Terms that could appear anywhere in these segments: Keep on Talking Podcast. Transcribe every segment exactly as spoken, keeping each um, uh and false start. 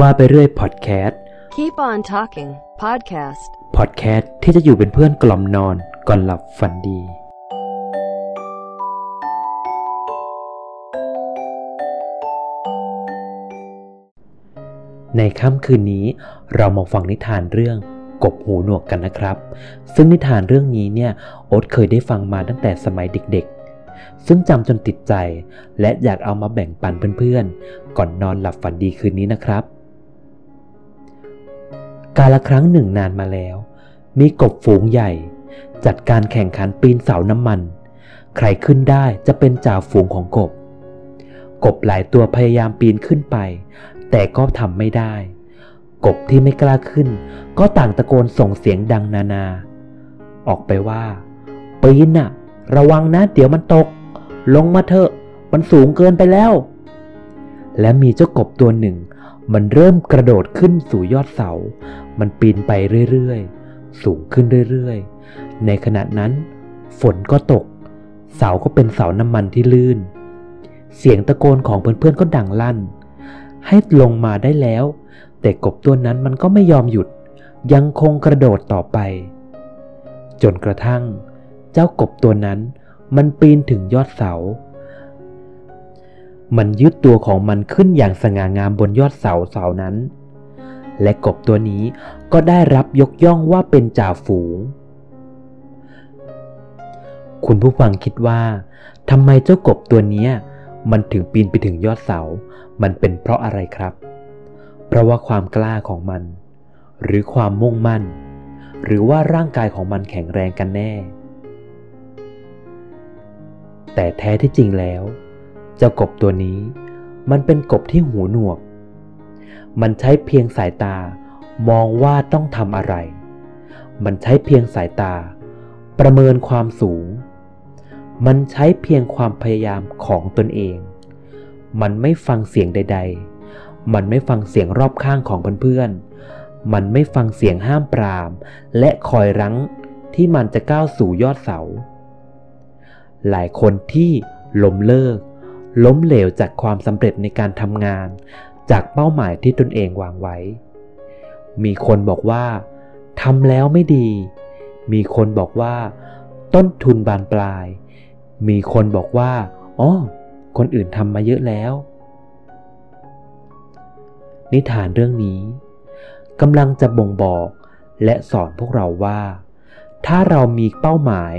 ว่าไปเรื่อยพอดแคสต์ Keep on Talking Podcast พอดแคสต์ที่จะอยู่เป็นเพื่อนกล่อมนอนก่อนหลับฝันดีในค่ำคืนนี้เรามาฟังนิทานเรื่องกบหูหนวกกันนะครับซึ่งนิทานเรื่องนี้เนี่ยโอ๊ตเคยได้ฟังมาตั้งแต่สมัยเด็กๆซึ่งจำจนติดใจและอยากเอามาแบ่งปันเพื่อนๆก่อนนอนหลับฝันดีคืนนี้นะครับกาลครั้งหนึ่งนานมาแล้วมีกบฝูงใหญ่จัดการแข่งขันปีนเสาน้ำมันใครขึ้นได้จะเป็นจ่าฝูงของกบกบหลายตัวพยายามปีนขึ้นไปแต่ก็ทำไม่ได้กบที่ไม่กล้าขึ้นก็ต่างตะโกนส่งเสียงดังนานาออกไปว่าปีนน่ะระวังนะเดี๋ยวมันตกลงมาเถอะมันสูงเกินไปแล้วและมีเจ้ากบตัวหนึ่งมันเริ่มกระโดดขึ้นสู่ยอดเสามันปีนไปเรื่อยๆสูงขึ้นเรื่อยๆในขณะนั้นฝนก็ตกเสาก็เป็นเสาน้ำมันที่ลื่นเสียงตะโกนของเพื่อนๆก็ดังลั่นให้ลงมาได้แล้วแต่กบตัวนั้นมันก็ไม่ยอมหยุดยังคงกระโดดต่อไปจนกระทั่งเจ้ากบตัวนั้นมันปีนถึงยอดเสามันยืดตัวของมันขึ้นอย่างสง่างามบนยอดเสาเสานั้นและกบตัวนี้ก็ได้รับยกย่องว่าเป็นจ่าฝูงคุณผู้ฟังคิดว่าทำไมเจ้ากบตัวนี้มันถึงปีนไปถึงยอดเสามันเป็นเพราะอะไรครับเพราะว่าความกล้าของมันหรือความมุ่งมั่นหรือว่าร่างกายของมันแข็งแรงกันแน่แต่แท้ที่จริงแล้วเจ้ากบตัวนี้มันเป็นกบที่หูหนวกมันใช้เพียงสายตามองว่าต้องทำอะไรมันใช้เพียงสายตาประเมินความสูงมันใช้เพียงความพยายามของตนเองมันไม่ฟังเสียงใดๆมันไม่ฟังเสียงรอบข้างของเพื่อนๆมันไม่ฟังเสียงห้ามปรามและคอยรั้งที่มันจะก้าวสู่ยอดเสาหลายคนที่ล้มเลิกล้มเหลวจากความสำเร็จในการทำงานจากเป้าหมายที่ตนเองวางไว้มีคนบอกว่าทำแล้วไม่ดีมีคนบอกว่าต้นทุนบานปลายมีคนบอกว่าอ๋อคนอื่นทำมาเยอะแล้วนิทานเรื่องนี้กำลังจะบ่งบอกและสอนพวกเราว่าถ้าเรามีเป้าหมาย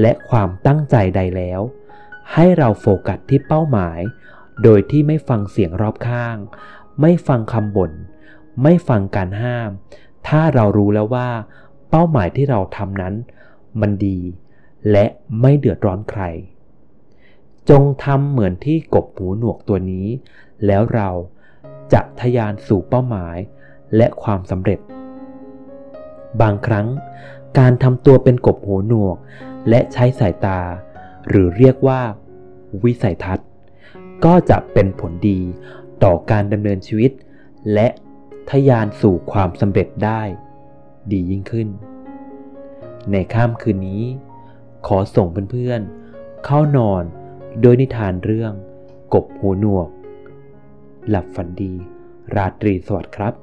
และความตั้งใจใดแล้วให้เราโฟกัสที่เป้าหมายโดยที่ไม่ฟังเสียงรอบข้างไม่ฟังคำบ่นไม่ฟังการห้ามถ้าเรารู้แล้วว่าเป้าหมายที่เราทำนั้นมันดีและไม่เดือดร้อนใครจงทำเหมือนที่กบหูหนวกตัวนี้แล้วเราจะทะยานสู่เป้าหมายและความสำเร็จบางครั้งการทำตัวเป็นกบหูหนวกและใช้สายตาหรือเรียกว่าวิสัยทัศน์ก็จะเป็นผลดีต่อการดำเนินชีวิตและทะยานสู่ความสำเร็จได้ดียิ่งขึ้นในค่ำคืนนี้ขอส่งเพื่อนๆเข้านอนโดยนิทานเรื่องกบหูหนวกหลับฝันดีราตรีสวัสดิ์ครับ